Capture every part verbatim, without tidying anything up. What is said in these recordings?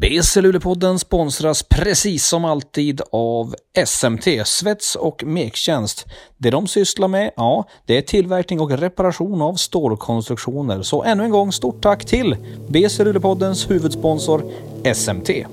B C Luleåpodden sponsras precis som alltid av S M T, svets- och mektjänst. Det de sysslar med, ja, det är tillverkning och reparation av stålkonstruktioner. Så ännu en gång stort tack till B C Luleåpoddens huvudsponsor S M T.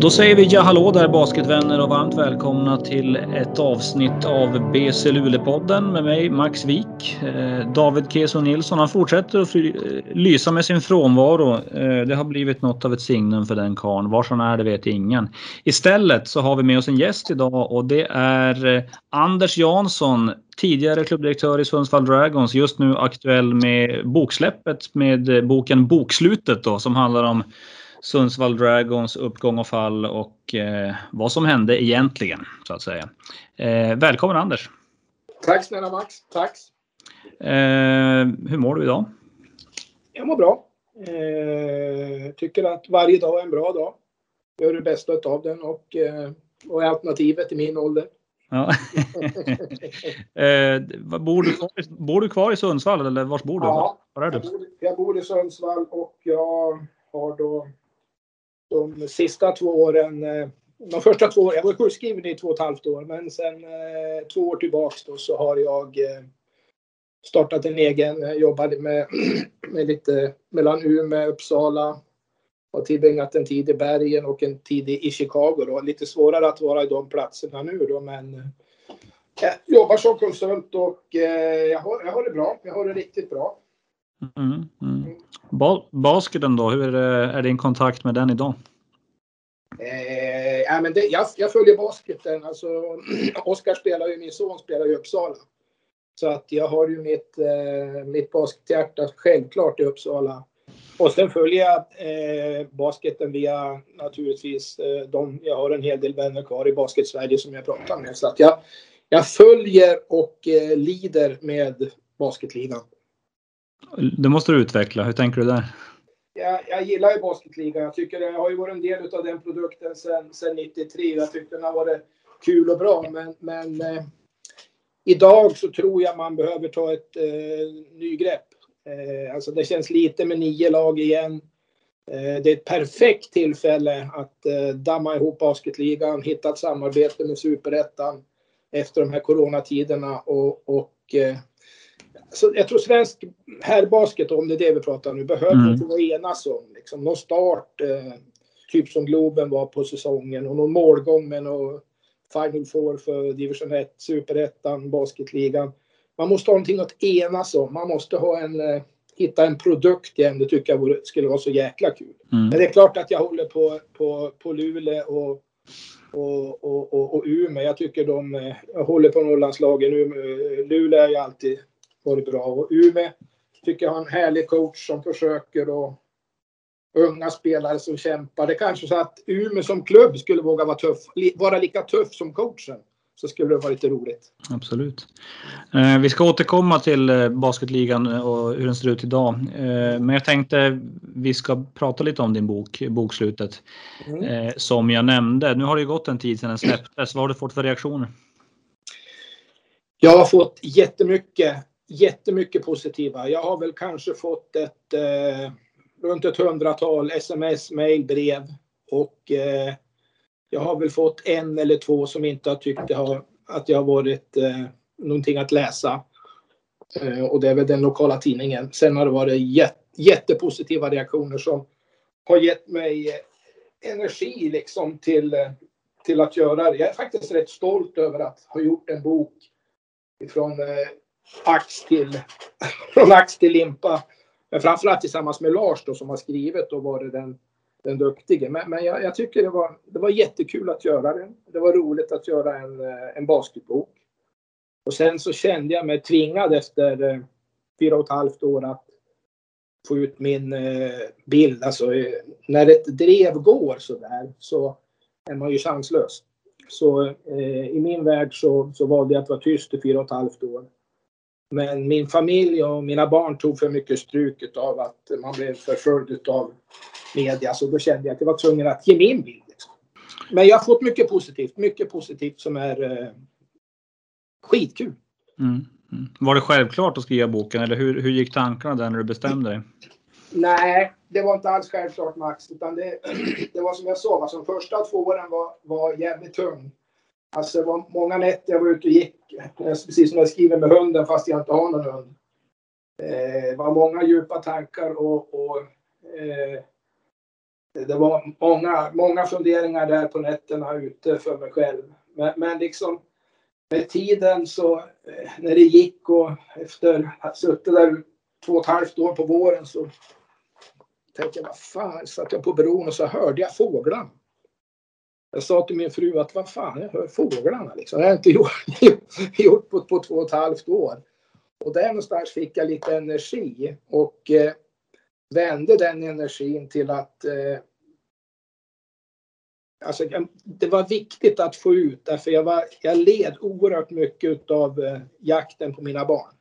Då säger vi ja hallå där basketvänner och varmt välkomna till ett avsnitt av B C Luleåpodden med mig Max Wik. Eh, David Keson Nilsson, han fortsätter att fly- lysa med sin frånvaro. Eh, det har blivit något av ett signum för den karn. Var sån är det vet ingen. Istället så har vi med oss en gäst idag och det är eh, Anders Jansson, tidigare klubbdirektör i Sundsvall Dragons, just nu aktuell med boksläppet med boken Bokslutet då, som handlar om Sundsvall Dragons uppgång och fall och eh, vad som hände egentligen så att säga. Eh, välkommen Anders. Tack snälla Max, tack. Eh, hur mår du idag? Jag mår bra. Eh, tycker att varje dag är en bra dag. Gör det bästa av den och, eh, och är alternativet i min ålder. Ja. eh, bor, du, bor du kvar i Sundsvall eller var bor du? Ja, var är du? Jag, bor, jag bor i Sundsvall och jag har då de sista två åren, de första två åren, jag var sjukskriven i två och ett halvt år, men sen två år tillbaks då så har jag startat en egen, jobbade med, med lite mellan Umeå, Uppsala och tillbringat en tid i Bergen och en tid i Chicago då. Lite svårare att vara i de platserna nu då, men jag jobbar som konsult och jag har, jag har det bra, jag har det riktigt bra. Mm, mm. Ba- basketen då, hur är din kontakt med den idag? Eh, ja, men det, jag, jag följer basketen. Alltså, Oscar spelar ju, min son spelar i Uppsala. Så att jag har ju mitt, eh, mitt baskethjärta självklart i Uppsala. Och sen följer jag eh, basketen via naturligtvis eh, de, jag har en hel del vänner kvar i Basket-Sverige som jag pratar med. Så att jag, jag följer och eh, lider med basketligan. Det måste du utveckla. Hur tänker du där? Jag, jag gillar ju Basketliga. Jag tycker jag har ju varit en del av den produkten sedan, sedan nittiotre. Jag tycker den har varit kul och bra. Men, men eh, idag så tror jag man behöver ta ett eh, nygrepp. Eh, alltså det känns lite med nio lag igen. Eh, det är ett perfekt tillfälle att eh, damma ihop Basketligan. Hitta ett samarbete med Superettan efter de här coronatiderna. Och... och eh, Så jag tror svensk herrbasket, om det är det vi pratar om nu, behöver mm. inte vara enas om. Liksom, någon start, eh, typ som Globen var på säsongen, och någon målgång med någon Final Four för Division ett, Superettan, Basketligan. Man måste ha någonting att enas om. Man måste ha en, eh, hitta en produkt igen. Det tycker jag vore, skulle vara så jäkla kul. Mm. Men det är klart att jag håller på, på, på Luleå och Och, och, och, och Umeå. Jag tycker de, jag håller på Norrlandslagen. Luleå är ju alltid varit bra. Och Umeå tycker jag har en härlig coach som försöker, och unga spelare som kämpar. Det kanske så att Umeå som klubb skulle våga vara tuff, vara lika tuff som coachen. Så skulle det vara lite roligt. Absolut. Eh, vi ska återkomma till basketligan och hur den ser ut idag. Eh, men jag tänkte vi ska prata lite om din bok, Bokslutet. Mm. Eh, som jag nämnde. Nu har det ju gått en tid sedan den släpptes. Vad har du fått för reaktioner? Jag har fått jättemycket. Jättemycket positiva. Jag har väl kanske fått ett eh, runt ett hundratal sms, mejl, brev och eh, jag har väl fått en eller två som inte har tyckt det har, att jag har varit eh, någonting att läsa. Eh, och det är väl den lokala tidningen. Sen har det varit jätt, jättepositiva reaktioner som har gett mig energi liksom till, till att göra det. Jag är faktiskt rätt stolt över att ha gjort en bok ifrån eh, Ax till, från ax till limpa. Men framförallt tillsammans med Lars då, som har skrivit och varit den, den duktige. Men, men jag, jag tycker det var, det var jättekul att göra det. Det var roligt att göra en, en basketbok. Och sen så kände jag mig tvingad efter fyra och ett halvt år att få ut min bild. Alltså, när ett drev går så där så är man ju chanslös. Så eh, i min värld så, så valde jag att vara tyst i fyra och ett halvt år. Men min familj och mina barn tog för mycket stryk av att man blev förföljd av media. Så då kände jag att jag var tvungen att ge min bild. Men jag har fått mycket positivt. Mycket positivt som är eh, skitkul. Mm. Mm. Var det självklart att skriva boken? Eller hur, hur gick tankarna där när du bestämde dig? Nej, det var inte alls självklart, Max. Utan det, det var som jag sa. Alltså, de första två åren var, var jävligt tung. Alltså det var många nätter jag var ute och gick. Precis som jag skriver med hunden fast jag inte har någon hund. Eh, det var många djupa tankar och... och eh, det var många, många funderingar där på nätterna ute för mig själv. Men, men liksom med tiden så när det gick och efter att suttit där två och ett halvt år på våren så tänkte jag, vad fan, satt jag på bron och så hörde jag fåglarna. Jag sa till min fru att vad fan, jag hör fåglarna liksom. Det har jag inte gjort, gjort på, på två och ett halvt år. Och där någonstans fick jag lite energi och... Eh, vände den energin till att eh, alltså, det var viktigt att få ut därför jag, var, jag led oerhört mycket av eh, jakten på mina barn.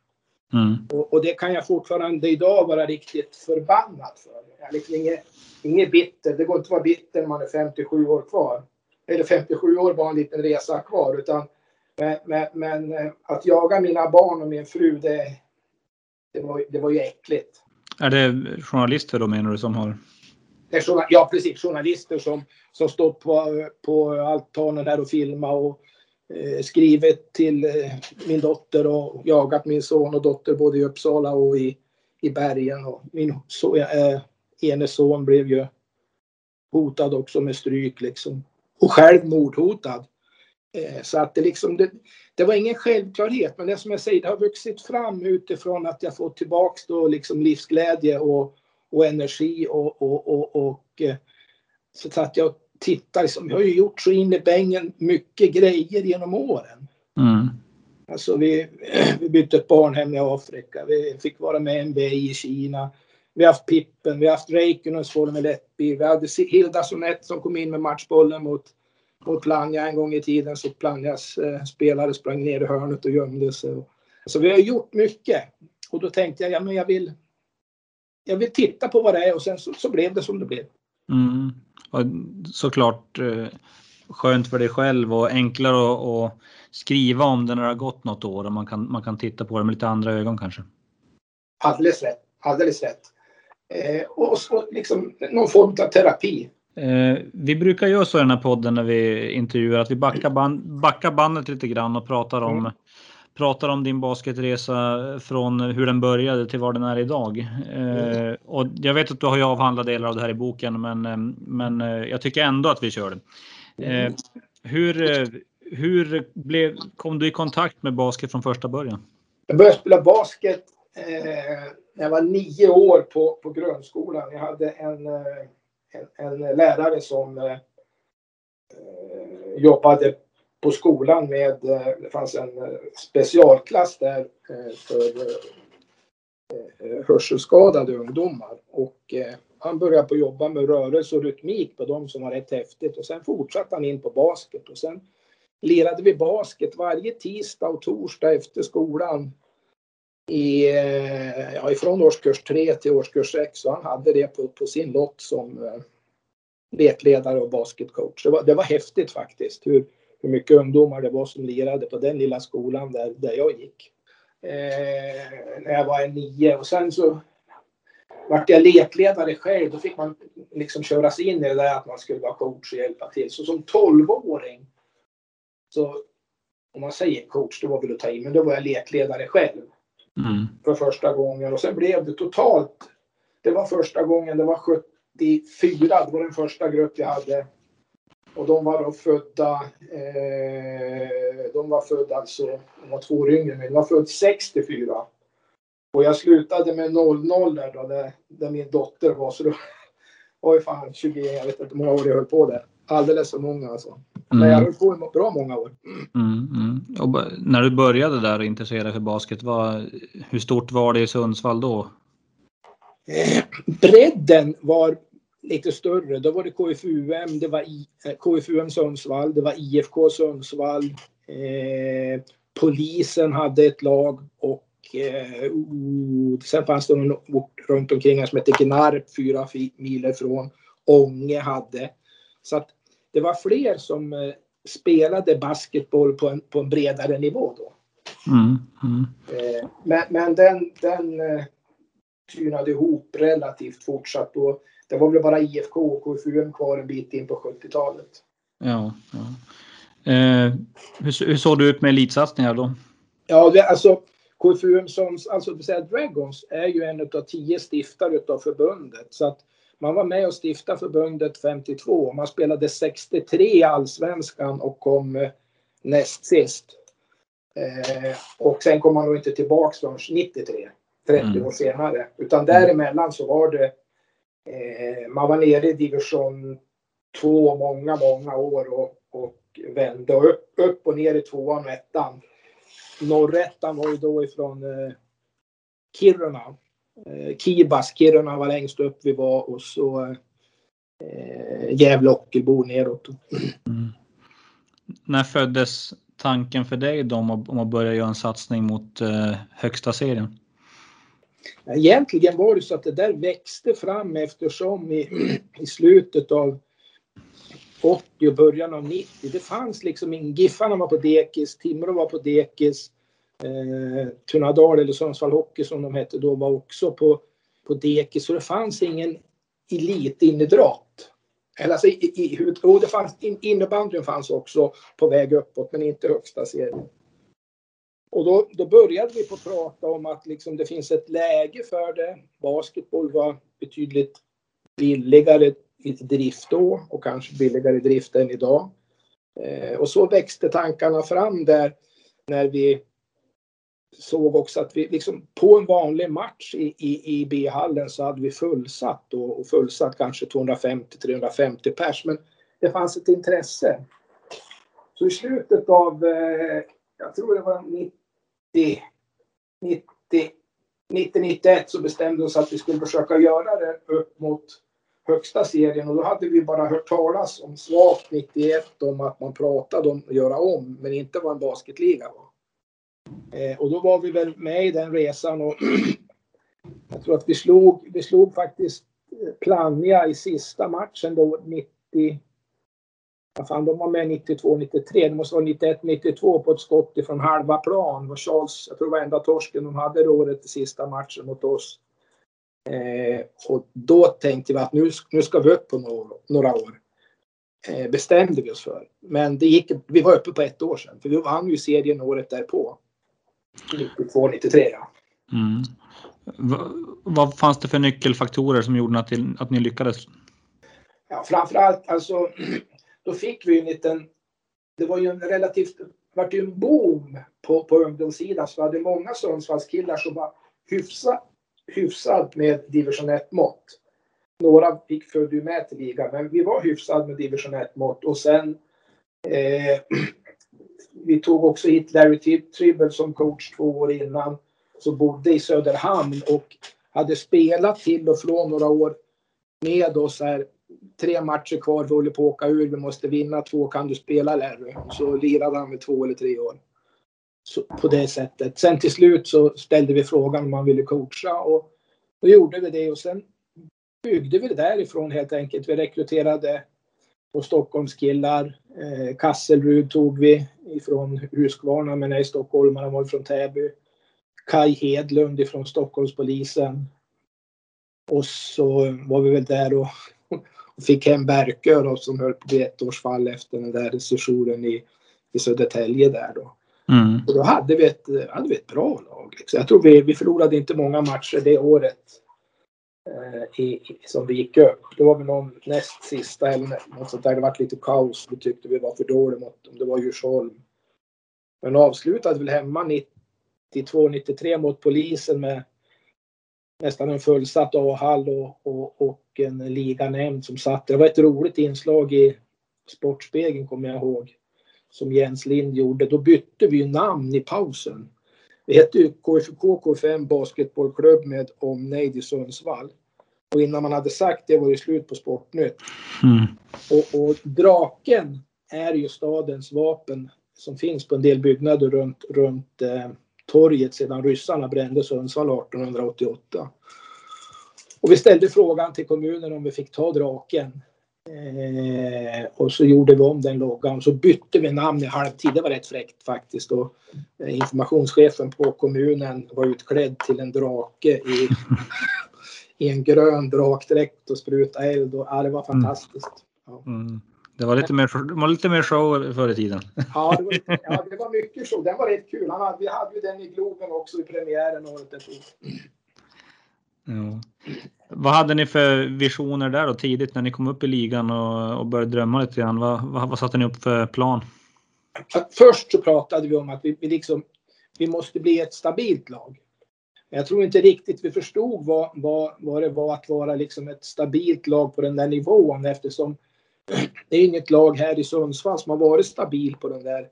Mm. Och, och det kan jag fortfarande idag vara riktigt förbannad för. Jag är liksom inget, inget bitter. Det går inte att vara bitter när man är femtiosju år kvar. Eller femtiosju år var en liten resa kvar. Utan, men, men, men att jaga mina barn och min fru det, det, var, det var ju äckligt. Är det journalister då menar du som har? Ja precis, journalister som, som stått på, på altanen där och filmat och eh, skrivit till eh, min dotter och jagat min son och dotter både i Uppsala och i, i Bergen. Och min so, eh, ene son blev ju hotad också med stryk liksom. Och själv mordhotad. Eh, så att det, liksom, det, det var ingen självklarhet men det som jag säger det har vuxit fram utifrån att jag fått tillbaka då liksom livsglädje och, och energi och, och, och, och eh, så att jag tittar liksom, jag har ju gjort så in i bängen mycket grejer genom åren. Mm. Alltså vi, vi bytte ett barnhem i Afrika, vi fick vara med N B A i Kina, vi har haft Pippen, vi har haft Reikunen som med lättbil, vi hade Hilda Sonett som kom in med matchbollen mot Och Planja en gång i tiden så Planjas eh, spelare sprang ner i hörnet och gömde sig. Så alltså, vi har gjort mycket. Och då tänkte jag, ja men jag vill, jag vill titta på vad det är. Och sen så, så blev det som det blev. Mm. Och såklart eh, skönt för dig själv och enklare att och skriva om det när det har gått något år. Och man kan, man kan titta på det med lite andra ögon kanske. Alldeles rätt, alldeles rätt. Eh, och så liksom någon form av terapi. Eh, vi brukar göra så i den här podden när vi intervjuar att vi backar, ban- backar bandet lite grann och pratar om, mm. pratar om din basketresa från hur den började till var den är idag. Eh, mm. Och jag vet att du har ju avhandlat delar av det här i boken men, men jag tycker ändå att vi kör det. Eh, hur hur blev, kom du i kontakt med basket från första början? Jag började spela basket eh, när jag var nio år på, på grundskolan. Jag hade en... Eh, En, en lärare som eh, jobbade på skolan med, eh, det fanns en specialklass där eh, för eh, hörselskadade ungdomar. Och eh, han började på jobba med rörelse och rytmik på dem som var rätt häftigt. Och sen fortsatte han in på basket. Och sen lirade vi basket varje tisdag och torsdag efter skolan. I, ja, ifrån årskurs tre till årskurs sex så han hade det på, på sin lott som eh, lekledare och basketcoach. Det var, det var häftigt faktiskt hur, hur mycket ungdomar det var som lirade på den lilla skolan där, där jag gick. Eh, när jag var nio och sen så vart jag lekledare själv. Då fick man liksom köras in i det där att man skulle vara coach och hjälpa till. Så som tolvåring så om man säger coach då var väl att ta in men då var jag lekledare själv. Mm. För första gången och sen blev det totalt det var första gången, det var sjuttiofyra, det var den första grupp jag hade och de var då födda eh, de var födda alltså de var två år yngre, men de var född sextiofyra och jag slutade med noll noll där då där, där min dotter var så då oj fan, tjugo, jag vet inte hur många år jag höll på där alldeles för många alltså. Mm. Men jag höll på i bra många år. Mm, mm. Och b- när du började där och intresserade för basket, var, hur stort var det i Sundsvall då? Eh, bredden var lite större. Då var det K F U M, det var I, K F U M Sundsvall, det var I F K Sundsvall. Eh, polisen hade ett lag och eh, oh, sen fanns det en ort runt omkring som hette Gnarp, fyra mil ifrån. Ånge hade. Så att det var fler som eh, spelade basketboll på en, på en bredare nivå då. Mm, mm. Eh, men, men den, den eh, synade ihop relativt fortsatt och det var väl bara I F K och K F U M kvar en bit in på sjuttiotalet. Ja, ja. Eh, hur, hur såg du ut med elitsatsningar då? Ja, det, alltså K F U M som, alltså Dragons är ju en av tio stiftare av förbundet. Så att man var med och stiftade förbundet femtiotvå. Man spelade sextiotre i allsvenskan och kom eh, näst sist. Eh, och sen kom man nog inte tillbaka från nittiotre, trettio mm. år senare. Utan däremellan så var det, eh, man var nere i division två många, många år och, och vände upp, upp och ner i tvåan och ettan. Norrättan var ju då ifrån eh, Kiruna. Eh, Kibas, Kiruna var längst upp vi var och så eh, Gävle och Ockelbo neråt. Mm. När föddes tanken för dig då om att börja göra en satsning mot eh, högsta serien? Egentligen var det så att det där växte fram eftersom i, i slutet av åttio och början av nittio det fanns liksom in, Giffarna var på Dekis, Timrå var på Dekis, eh, Tunadal eller Sundsvall Hockey som de hette då var också på, på Dekis, så det fanns ingen elitinidrott. Eller alltså, i, i, och det fanns, in, innebandyn fanns också på väg uppåt men inte högsta serien. Och då, då började vi på att prata om att liksom det finns ett läge för det. Basketboll var betydligt billigare i drift då och kanske billigare i drift än idag. Eh, och så växte tankarna fram där när vi såg också att vi liksom på en vanlig match i, i, i B-hallen så hade vi fullsatt och, och fullsatt kanske tvåhundrafemtio till trehundrafemtio pers. Men det fanns ett intresse. Så i slutet av... Eh, jag tror det var nittio, nittio, nittio nittioett så bestämde oss att vi skulle försöka göra det upp mot högsta serien. Och då hade vi bara hört talas om svagt nittioett om att man pratade om att göra om. Men inte vad en basketliga var. Eh, och då var vi väl med i den resan. Och jag tror att vi slog, vi slog faktiskt Planja i sista matchen då nittio. Ja, fan, de var med nittiotvå nittiotre, det måste vara nittioett nittiotvå på ett skott från halva plan. Och Charles, jag tror det var enda torsken de hade det året i sista matchen mot oss. Eh, och då tänkte vi att nu, nu ska vi upp på några, några år. Eh, bestämde vi oss för. Men det gick, vi var uppe på ett år sedan. För vi vann ju serien året därpå. nittiotvå nittiotre, ja. Mm. Va, vad fanns det för nyckelfaktorer som gjorde att, till, att ni lyckades? Ja, framförallt alltså... Då fick vi en liten, det var ju en relativt, vart ju en boom på, på ungdomssidan. Så hade många Sundsvallskillar som var hyfsat, hyfsat med division ett-mått. Några fick följde med till ligan, men vi var hyfsat med division ett-mått. Och sen, eh, vi tog också hit Larry Tribble som coach två år innan. Som bodde i Söderhamn och hade spelat till och från några år med oss här. Tre matcher kvar, vi håller på att åka ur, vi måste vinna två, kan du spela Larry? Så lirade han med två eller tre år. Så på det sättet. Sen till slut så ställde vi frågan om man ville coacha och då gjorde vi det och sen byggde vi det därifrån helt enkelt. Vi rekryterade på Stockholmskillar, eh, Kasselrud tog vi ifrån Huskvarna men är i Stockholm, han var från Täby. Kai Hedlund ifrån Stockholmspolisen. Och så var vi väl där och fick hem Berker då, som höll på ett års fall efter den där sessionen i, i Södertälje där då. Mm. Och då hade vi ett, hade vi ett bra lag. Liksom. Jag tror vi, vi förlorade inte många matcher det året eh, i, i, som vi gick upp. Det var väl någon näst sista eller något sånt där. Det var lite kaos. Vi tyckte vi var för dåliga mot dem. Det var Djursholm. Men avslutade väl hemma nittiotvå nittiotre mot polisen med nästan en fullsatt A-hall och, och, och en liganämnd som satt. Det var ett roligt inslag i Sportspegeln kommer jag ihåg. Som Jens Lind gjorde. Då bytte vi ju namn i pausen. Vi hette ju K F U K K F M Basketbollklubb med omnejd i Sundsvall. Och innan man hade sagt det var det slut på Sportnytt. Mm. Och, och draken är ju stadens vapen som finns på en del byggnader runt, runt eh, torget sedan ryssarna brände Sundsvall arton åttioåtta. Och vi ställde frågan till kommunen om vi fick ta draken. Eh, och så gjorde vi om den loggan. Så bytte vi namn i halvtid. Det var rätt fräckt faktiskt. Och, eh, informationschefen på kommunen var utklädd till en drake i... i en grön drakdräkt och spruta eld. Och, ja, det var fantastiskt. Ja. Mm. Det var lite mer, det var lite mer show förr i tiden. Ja, det var, lite, ja, det var mycket show. Den var rätt kul. Han hade, vi hade ju den i Globen också i premiären året efter. Ja. Vad hade ni för visioner där då tidigt när ni kom upp i ligan och, och började drömma lite grann? Vad, vad, vad satte ni upp för plan? Först så pratade vi om att vi, vi, liksom, vi måste bli ett stabilt lag. Jag tror inte riktigt vi förstod vad, vad, vad det var att vara liksom ett stabilt lag på den där nivån, eftersom det är inget lag här i Sundsvall som har varit stabil på den där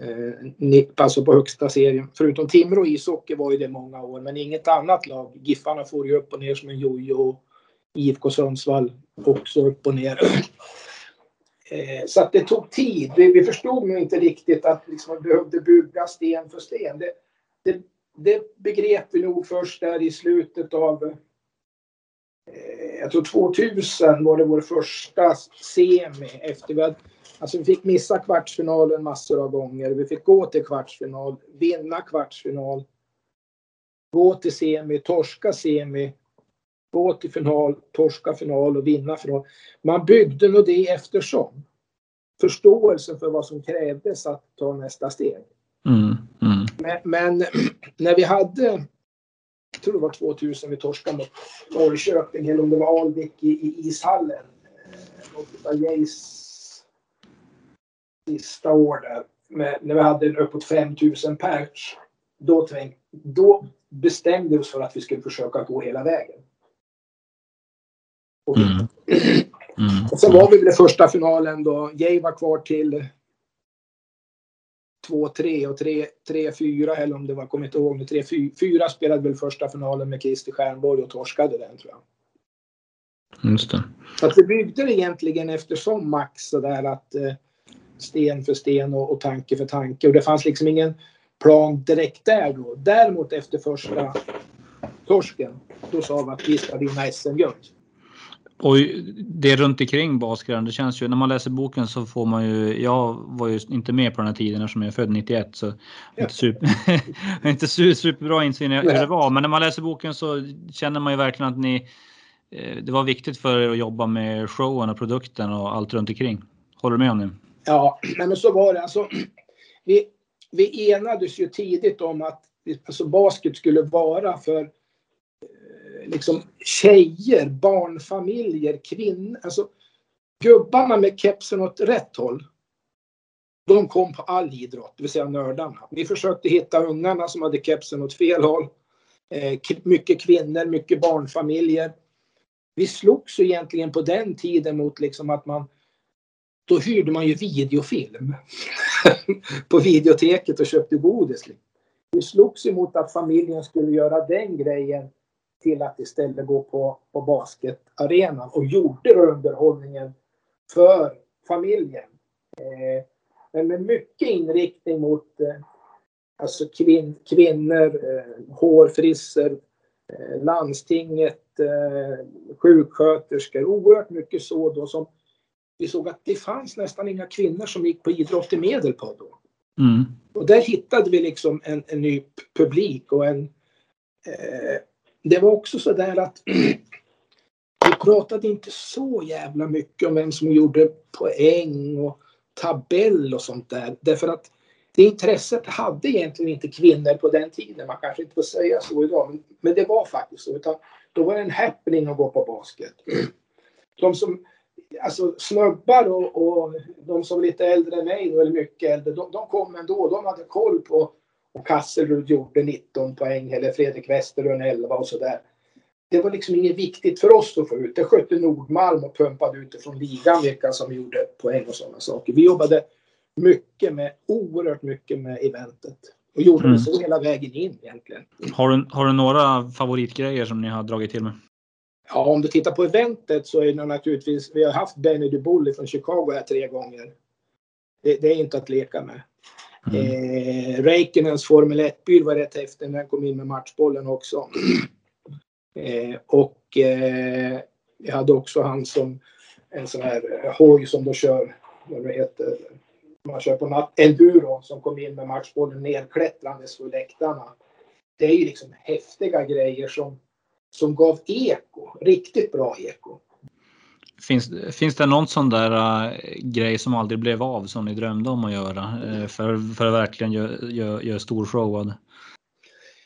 eh, alltså på högsta serien. Förutom Timrå och ishockey var ju det många år, men inget annat lag. Giffarna får ju upp och ner som en jojo, och I F K Sundsvall också upp och ner. Eh, så att det tog tid. Vi, vi förstod nog inte riktigt att liksom, vi behövde bygga sten för sten. Det, det Det begrep vi nog först där i slutet av, eh, jag tror tvåtusen var det vår första semi. Efter vi, hade, alltså vi fick missa kvartsfinalen massor av gånger. Vi fick gå till kvartsfinal, vinna kvartsfinal, gå till semi, torska semi, gå till final, torska final och vinna final. Man byggde nog det eftersom. Förståelsen för vad som krävdes att ta nästa steg. Mm, mm. Men, men när vi hade, jag tror det var tvåtusen vi torskade mot Norrköping, eller om det var Alvik i, i ishallen, och det var Jays sista år där, men när vi hade uppåt femtusen pers, då, tväng, då bestämde vi oss för att vi skulle försöka gå hela vägen. Och, mm. Mm. och sen var vi vid den första finalen då, Jay var kvar till två tre och tre fyra, eller om det var, kommer inte ihåg nu, tre fyra spelade väl första finalen med Christer Stjernborg och torskade den, tror jag. Just det. Så att vi byggde det egentligen eftersom Max sådär att eh, sten för sten och, och tanke för tanke, och det fanns liksom ingen plan direkt där då. Däremot efter första torsken, då sa vi att vi ska vinna S M-guld. Och det runt omkring basketbollen, det känns ju, när man läser boken så får man ju, jag var ju inte med på den här tiden eftersom jag är född nittioett, så ja. inte, super, inte superbra insyn i hur det var. Men när man läser boken så känner man ju verkligen att ni, det var viktigt för er att jobba med showen och produkten och allt runt omkring. Håller du med om det? Ja, men så var det. Alltså, vi, vi enades ju tidigt om att alltså, basket skulle vara för liksom tjejer, barnfamiljer, kvinnor, alltså gubbarna med kepsen åt rätt håll, de kom på all idrott, det vill säga nördarna. Vi försökte hitta ungarna som hade kepsen åt fel håll, eh, mycket kvinnor, mycket barnfamiljer. Vi slogs ju egentligen på den tiden mot liksom att man, då hyrde man ju videofilm på videoteket och köpte godis. Vi slogs emot att familjen skulle göra den grejen till att istället gå på, på basketarenan, och gjorde underhållningen för familjen. Eh, men med mycket inriktning mot eh, alltså kvin, kvinnor, eh, hårfrisser, eh, landstinget, eh, sjuksköterskor, oerhört mycket så då, som vi såg att det fanns nästan inga kvinnor som gick på idrott i Medelpad då. Mm. Och där hittade vi liksom en, en ny publik och en eh, det var också så där att vi pratade inte så jävla mycket om vem som gjorde poäng och tabell och sånt där. Därför att det intresset hade egentligen inte kvinnor på den tiden. Man kanske inte får säga så idag, men, men det var faktiskt så. Utan då var det en happening att gå på basket. De som, alltså snubbar och, och de som var lite äldre än mig, eller mycket äldre, de, de kom ändå. De hade koll på. Och Kasselrud gjorde nitton poäng, eller Fredrik Westerlund elva och sådär. Det var liksom inget viktigt för oss att få ut. Det skötte Nordmalm och pumpade utifrån ligan vilka som gjorde poäng och sådana saker. Vi jobbade mycket med, oerhört mycket med eventet. Och gjorde mm. det så hela vägen in egentligen. Har du, har du några favoritgrejer som ni har dragit till med? Ja, om du tittar på eventet så är det naturligtvis, vi har haft Benny DuBulli från Chicago här tre gånger. Det, det är inte att leka med. Mm. Eh, Räikkönens Formel ett-bil var rätt häftig när han kom in med matchbollen också. eh, och eh, jag hade också han som en sån här hoj som då kör, vad det heter, man kör på natt, enduro som kom in med matchbollen nedklättrandes för läktarna. Det är ju liksom häftiga grejer som som gav eko, riktigt bra eko. Finns, finns det någon sån där äh, grej som aldrig blev av som ni drömde om att göra äh, för, för att verkligen göra gö, gö stor show?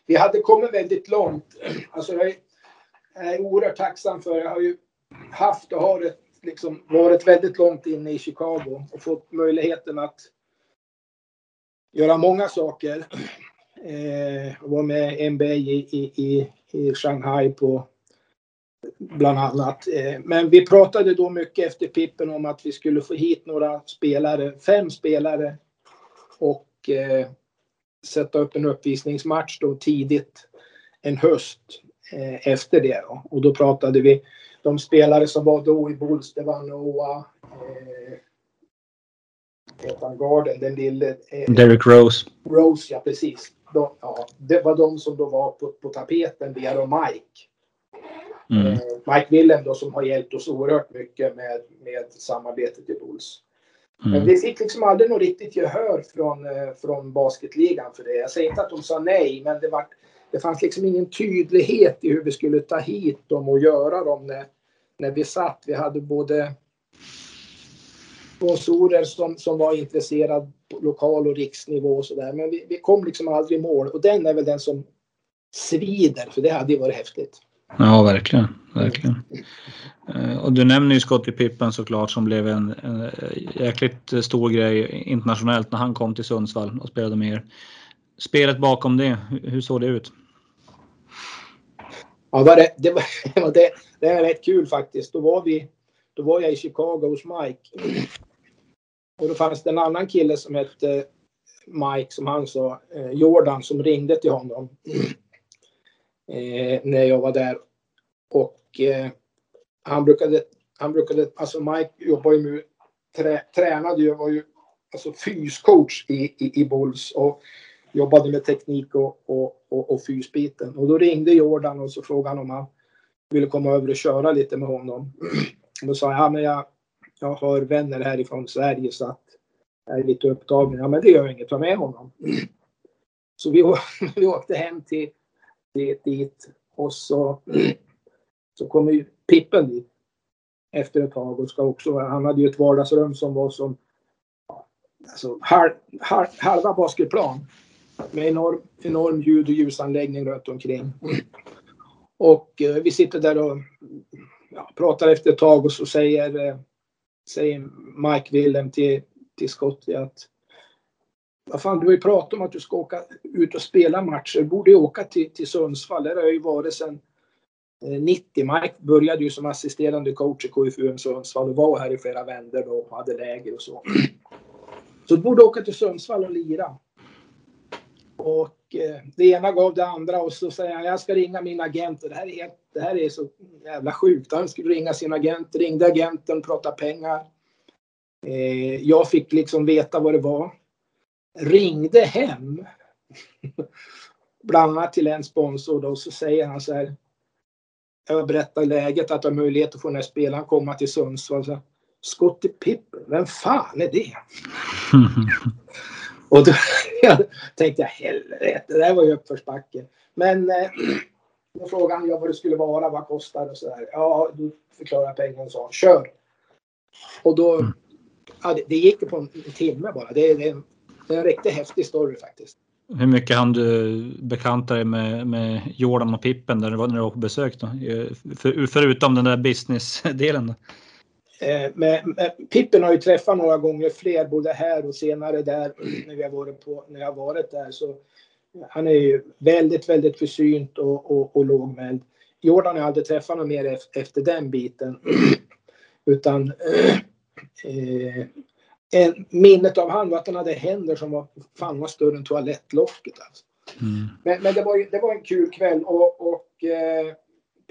Vi hade kommit väldigt långt. Alltså jag är, jag är oerhört tacksam för, jag har ju haft och har ett, liksom, varit väldigt långt inne i Chicago och fått möjligheten att göra många saker. Eh, var med N B A i, i, i, i Shanghai på bland annat. Eh, men vi pratade då mycket efter Pippen om att vi skulle få hit några spelare, fem spelare, och eh, sätta upp en uppvisningsmatch då tidigt en höst eh, efter det. Då. Och då pratade vi de spelare som var då i Bulls, det var Noah, eh, Ethan Garden, den lille eh, Derrick Rose. Rose, ja precis. De, ja, det var de som då var på, på tapeten, vi och Mike. Mm. Eh, Mike Wilhelm då, som har hjälpt oss oerhört mycket med, med samarbetet i Bulls. Mm. Men vi fick liksom aldrig något riktigt gehör från, eh, från basketligan för det. Jag säger inte att de sa nej, men det, var, det fanns liksom ingen tydlighet i hur vi skulle ta hit dem och göra dem när, när vi satt. Vi hade både sponsorer som, som var intresserade på lokal- och riksnivå och sådär. Men vi, vi kom liksom aldrig i mål. Och den är väl den som svider, för det hade ju varit häftigt. Ja, verkligen. verkligen. Mm. Och du nämner ju Scottie Pippen såklart, som blev en, en jäkligt stor grej internationellt när han kom till Sundsvall och spelade med er. Spelet bakom det, hur såg det ut? Ja, var det, det, var, det, det är rätt kul faktiskt. Då var vi Då var jag i Chicago hos Mike. Och då fanns det en annan kille som hette Mike, som han sa, Jordan, som ringde till honom eh, när jag var där. Och eh, han brukade, han brukade, alltså Mike jobbade ju med, trä, tränade ju, var ju alltså fyscoach i, i, i Bulls och jobbade med teknik och, och, och, och fysbiten. Och då ringde Jordan och så frågade han om han ville komma över och köra lite med honom. Då sa jag, ja, men jag, jag har vänner härifrån Sverige så att jag är lite upptagen. Ja, men det gör inget, ta med honom. Så vi, å, vi åkte hem till, till dit och så, så kom ju Pippen dit efter ett tag och ska också, han hade ju ett vardagsrum som var som alltså, halv, halv, halva basketplan med enorm, enorm ljud- och ljusanläggning runt omkring. Och eh, vi sitter där och ja, pratar efter ett tag och så säger, eh, säger Mike Wilhelm till, till Scottie att vad fan, du har ju pratat om att du ska åka ut och spela matcher. Du borde ju åka till, till Sundsvall. Där har jag ju varit sedan eh, nittio. Mike började ju som assisterande coach i K F U M Sundsvall och var här i flera vänder då och hade läger och så. Så du borde åka till Sundsvall och lira. Och eh, det ena gav det andra och så säger han, jag ska ringa min agent och det här är, det här är så jävla sjukt. Han skulle ringa sin agent, ringde agenten, prata pengar. Eh, jag fick liksom veta vad det var. Ringde hem bland annat till en sponsor då, och så säger han så här, jag berättar läget att jag har möjlighet att få den här spelaren komma till Sundsvall. Så, Scottie Pippen, vem fan är det? Och då jag tänkte jag, helvete, det där var ju uppförsbacke. Men eh, då frågade han vad det skulle vara, vad kostar och sådär. Ja, då förklarade pengarna och sa, kör. Och då, mm. ja, det, det gick på en timme bara. Det, det, det är en riktigt häftig story faktiskt. Hur mycket hann du bekanta dig med, med Jordan och Pippen där du var, när du var på besök då? För, förutom den där business-delen då? Men, men Pippen har ju träffat några gånger fler, både här och senare där när jag varit, på, när jag varit där. Så han är ju väldigt, väldigt försynt och, och, och lågmäld. Jordan har aldrig träffat någon mer efter den biten. Utan eh, en, minnet av han var att han hade händer som var, fan var större än toalettlocket. Alltså. Mm. Men, men det, var, det var en kul kväll och, och eh,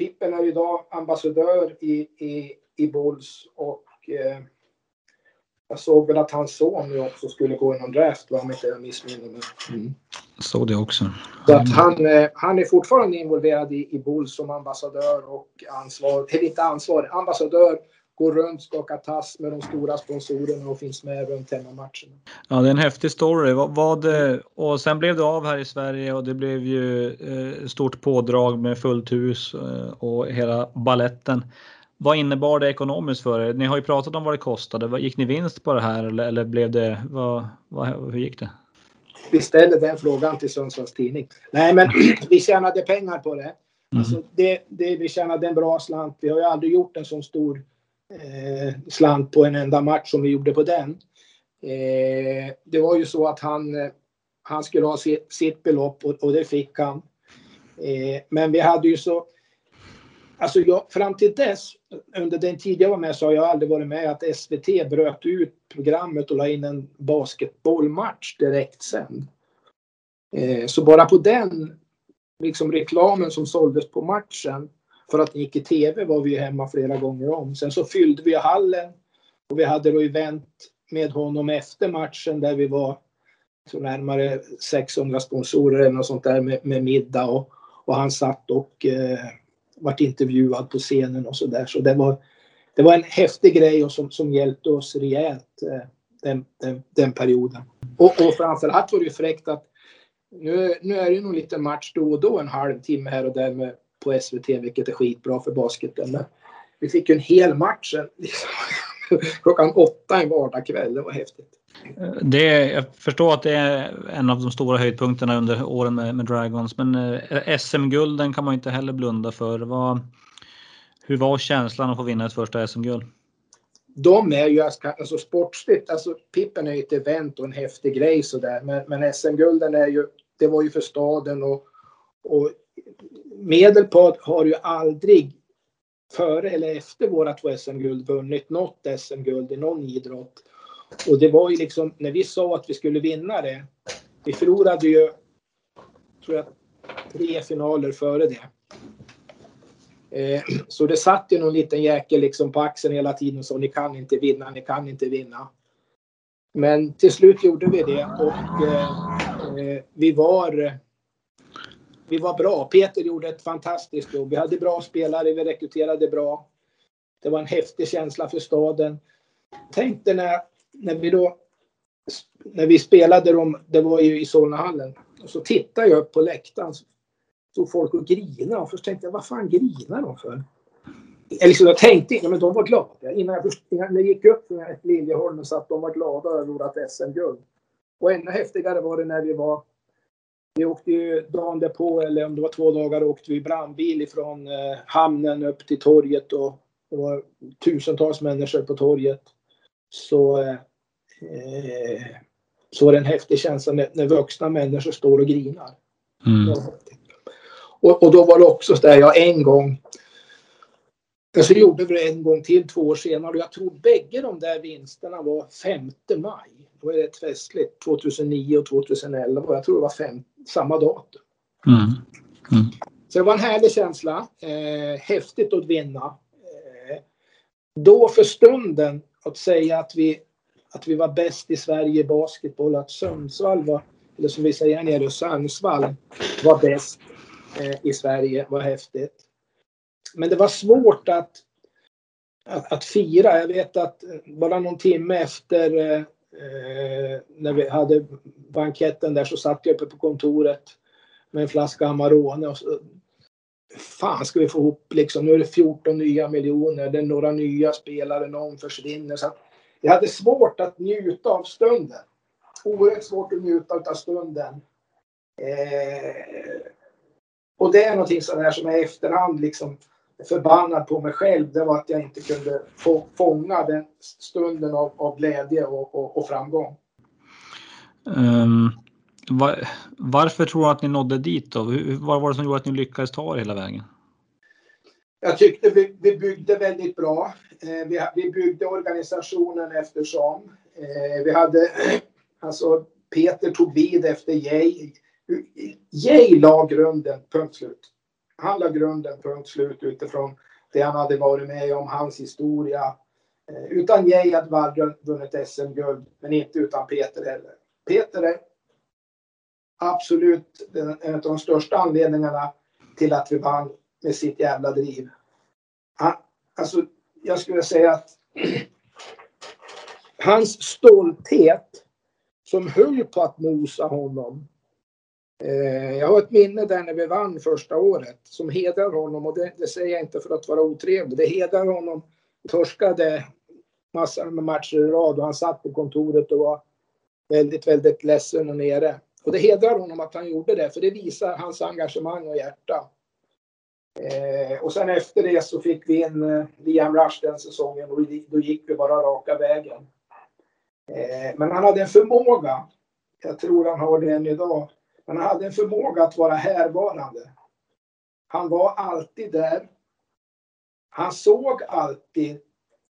Pippen är ju idag ambassadör i, i, i Bulls och eh, jag såg väl att hans son nu också skulle gå inom draft, vad han inte missminner mig. Mm. Såg det också. Så att han, eh, han är fortfarande involverad i, i Bulls som ambassadör och ansvar, eller inte ansvar, ambassadör. Går runt, skakar tass med de stora sponsorerna och finns med runt hemmamatcherna. Ja, det är en häftig story. Vad, vad, och sen blev det av här i Sverige och det blev ju eh, stort pådrag med fullt hus eh, och hela balletten. Vad innebar det ekonomiskt för er? Ni har ju pratat om vad det kostade. Gick ni vinst på det här eller, eller blev det, vad, vad, hur gick det? Vi ställde den frågan till Sundsvalls tidning. Nej, men vi tjänade pengar på det. Mm. Alltså, det, det. Vi tjänade en bra slant. Vi har ju aldrig gjort en sån stor Eh, slant på en enda match som vi gjorde på den. Eh, det var ju så att han, eh, han skulle ha sitt, sitt belopp och, och det fick han. Eh, men vi hade ju så, alltså jag, fram till dess, under den tid jag var med så har jag aldrig varit med att S V T bröt ut programmet och la in en basketbollmatch direkt sen. Eh, så bara på den liksom reklamen som såldes på matchen, för att det gick i tv, var vi hemma flera gånger om. Sen så fyllde vi hallen. Och vi hade då event med honom efter matchen. Där vi var så närmare sexhundra sponsorer eller något sånt där med, med middag. Och, och han satt och eh, vart intervjuad på scenen och sådär. Så det var, det var en häftig grej och som, som hjälpte oss rejält eh, den, den, den perioden. Och, och framförallt var det ju fräckt att nu, nu är det nog lite match då och då. En halvtimme här och där med på S V T, vilket är skitbra för basketen. Men vi fick ju en hel match liksom, klockan åtta en vardagkväll. Det var häftigt. Det, jag förstår att det är en av de stora höjdpunkterna under åren med, med Dragons. Men eh, S M-gulden kan man inte heller blunda för. Var, hur var känslan att få vinna ett första S M-guld? De är ju alltså, sportsligt. Alltså, Pippen är ju ett event och en häftig grej. Så där. Men, men S M-gulden är ju, det var ju för staden och, och Medelpad har ju aldrig före eller efter vårat S M-guld vunnit något S M-guld i någon idrott. Och det var ju liksom, när vi sa att vi skulle vinna det, vi förlorade ju, tror jag, tre finaler före det. Eh, så det satt ju någon liten jäkel liksom på axeln hela tiden och sa, ni kan inte vinna, ni kan inte vinna. Men till slut gjorde vi det och eh, eh, vi var... Vi var bra. Peter gjorde ett fantastiskt jobb. Vi hade bra spelare. Vi rekryterade bra. Det var en häftig känsla för staden. Tänkte när, när vi då när vi spelade dem, det var ju i Solnahallen. Och så tittade jag upp på läktaren. Så folk och grinade. Först tänkte jag, vad fan grinar de för? Jag, liksom, jag tänkte inte, men de var glada. Innan jag, innan jag gick upp med ett Liljeholm så att de var glada över att S M-guld. Och ännu häftigare var det när vi var Vi åkte ju dagen därpå, eller om det var två dagar, åkte vi brandbil ifrån eh, hamnen upp till torget och det var tusentals människor på torget. Så, eh, så var det en häftig känsla när, när vuxna människor står och grinar. Mm. Och, och då var det också så där, jag en gång, så gjorde vi det en gång till två år senare och jag tror bägge de där vinsterna var femte maj. Det var rätt festligt. tjugohundranio och tjugohundraelva. Jag tror det var fem, samma datum. Mm. Mm. Så det var en härlig känsla. Eh, häftigt att vinna. Eh, då för stunden att säga att vi, att vi var bäst i Sverige i basketboll. Att Sundsvall var, eller som vi säger nere, Sundsvall var bäst eh, i Sverige. Var häftigt. Men det var svårt att, att, att fira. Jag vet att bara någon timme efter... Eh, Eh, när vi hade banketten där så satt jag uppe på kontoret med en flaska Amarone och så, fan ska vi få ihop liksom, nu är det fjorton nya miljoner, det är några nya spelare, någon försvinner, så jag hade svårt att njuta av stunden, oerhört svårt att njuta av stunden eh, och det är någonting sådär som jag i efterhand liksom förbannad på mig själv, det var att jag inte kunde få, fånga den stunden av, av glädje och, och, och framgång. Um, var, varför tror du att ni nådde dit då? Hur, vad var det som gjorde att ni lyckades ta er hela vägen? Jag tyckte vi, vi byggde väldigt bra. Eh, vi, vi byggde organisationen eftersom. Eh, vi hade, alltså Peter tog vid efter Jay. Jay la grunden, punkt slut. han la grunden, punkt slut, utifrån det han hade varit med om, hans historia. Utan Jay hade Vardrön vunnit S M-guld, men inte utan Peter heller. Peter är absolut en av de största anledningarna till att vi vann med sitt jävla driv. Han, alltså, jag skulle säga att hans stolthet som höll på att mosa honom. Eh, jag har ett minne där när vi vann första året som hedrar honom, och det, det säger jag inte för att vara otrevlig. Det hedrar honom. Torskade massor med matcher i rad och han satt på kontoret och var väldigt, väldigt ledsen och nere. Och det hedrar honom att han gjorde det, för det visar hans engagemang och hjärta. Eh, och sen efter det så fick vi in eh, Liam Rush den säsongen, och då gick vi bara raka vägen. Eh, men han hade en förmåga, jag tror han har det än idag, men han hade en förmåga att vara härvarande. Han var alltid där. Han såg alltid,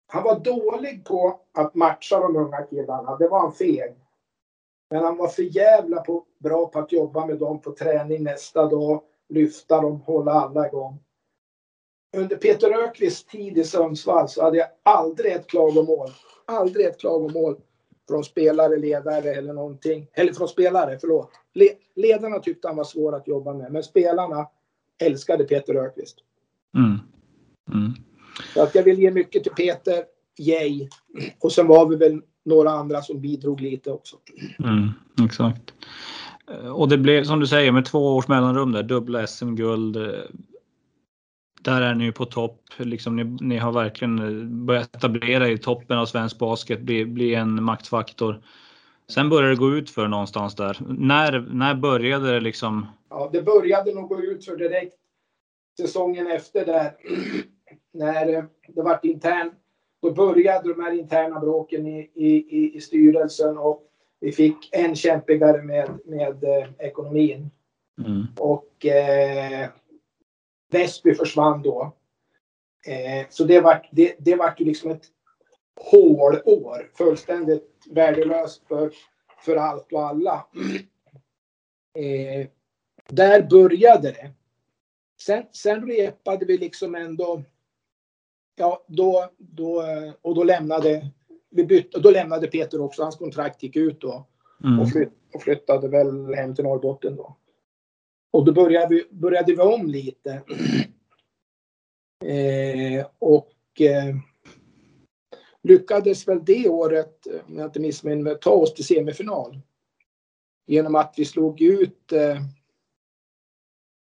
han var dålig på att matcha de unga killarna, det var han feg. Men han var för jävla på, bra på att jobba med dem på träning nästa dag, lyfta dem, hålla alla igång. Under Peter Ökvists tid i Sundsvall så hade jag aldrig ett klagomål, aldrig ett klagomål från spelare, ledare eller någonting. Eller från spelare, förlåt. Le- ledarna tyckte han var svår att jobba med, men spelarna älskade Peter Ökvist. Mm. Mm. Så att jag vill ge mycket till Peter, Jay, och sen var vi väl några andra som bidrog lite också. Mm, exakt. Och det blev som du säger med två års mellanrum där, dubbla S M-guld. Där är ni ju på topp. Liksom ni, ni har verkligen börjat etablera i toppen av svensk basket, bli, bli en maktfaktor. Sen började det gå ut för någonstans där. När, när började det liksom? Ja, det började nog gå ut för direkt. Säsongen efter där, när det var intern, då började de här interna bråken i, i, i styrelsen, och vi fick en kämpigare med, med eh, ekonomin. Mm. Och eh, Västby försvann då. Eh, så det var, det, det var ju liksom ett hålår, fullständigt värdelöst för, för allt och alla. Eh, där började det. Sen, sen repade vi liksom ändå, ja då, då, och då lämnade, vi bytte, då lämnade Peter också, hans kontrakt gick ut då. Mm. Och, flytt, och flyttade väl hem till Norrbotten då. Och då började vi, började vi om lite. Eh, och eh, lyckades väl det året, om jag inte missminner mig, ta oss till semifinal. Genom att vi slog ut eh,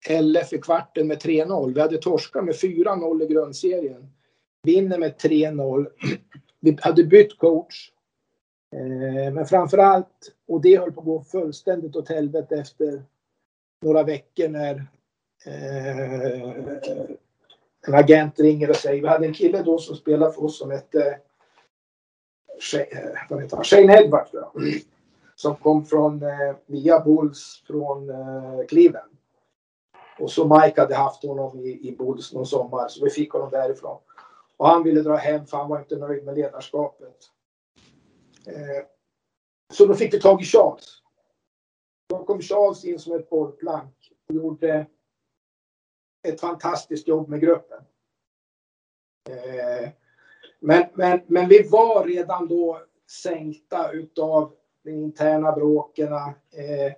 L F i kvarten med tre noll. Vi hade torskat med fyra noll i grundserien. Vinner med tre noll. Vi hade bytt coach. Men framförallt, och det höll på att gå fullständigt åt helvete efter några veckor när en agent ringer och säger. Vi hade en kille då som spelade för oss som hette Shane Edwards. Som kom från via Bulls från Cleveland. Och så Mike hade haft honom i, i Bulls någon sommar. Så vi fick honom därifrån. Och han ville dra hem för han var inte nöjd med ledarskapet. Eh, så då fick vi tag i Charles. Då kom Charles in som ett bollplank. Och gjorde ett fantastiskt jobb med gruppen. Eh, men, men, men vi var redan då sänkta utav de interna bråkerna. Eh,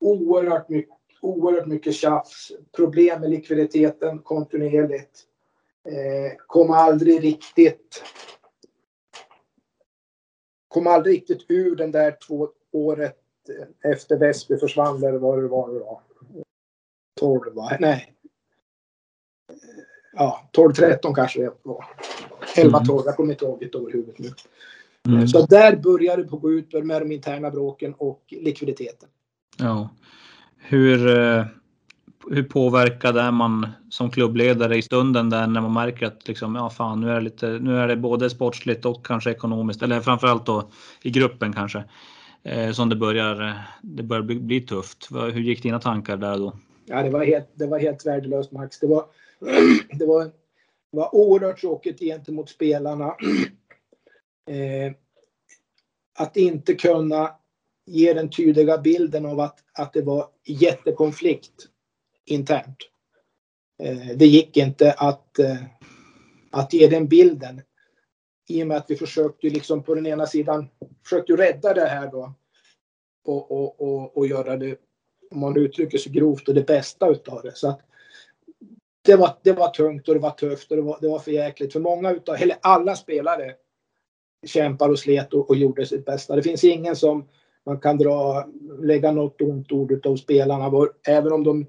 oerhört mycket. Oerhört mycket tjafs, problem med likviditeten kontinuerligt. Eh, kom aldrig riktigt kom aldrig riktigt ur den där två året efter Väsby försvann där var det var då. tolv va? Nej. Ja, tolv tretton kanske det var. elva tolv, jag kommer inte ihåg ett år huvudet nu. Mm. Så där började det på gå ut med de interna bråken och likviditeten. Ja. Hur, hur påverkad är man som klubbledare i stunden där när man märker att liksom, ja fan, nu är det lite, nu är det både sportsligt och kanske ekonomiskt, eller framförallt då i gruppen kanske, eh, som det börjar, det börjar bli, bli tufft. Hur gick dina tankar där då? Ja, det var helt, det var helt värdelöst, Max. Det var, det var, det var oerhört tråkigt gentemot spelarna. Eh, att inte kunna ger den tydliga bilden av att, att det var jättekonflikt internt. Det gick inte att, att ge den bilden. I och med att vi försökte liksom på den ena sidan försökte rädda det här då. Och, och, och, och göra det, om man uttrycker sig grovt, och det bästa utav det. Så att det var, det var tungt och det var tufft och det var, det var för jäkligt. För många utav, eller alla spelare kämpar och slet och, och gjorde sitt bästa. Det finns ingen som man kan dra, lägga något ont ord utav spelarna. Även om de,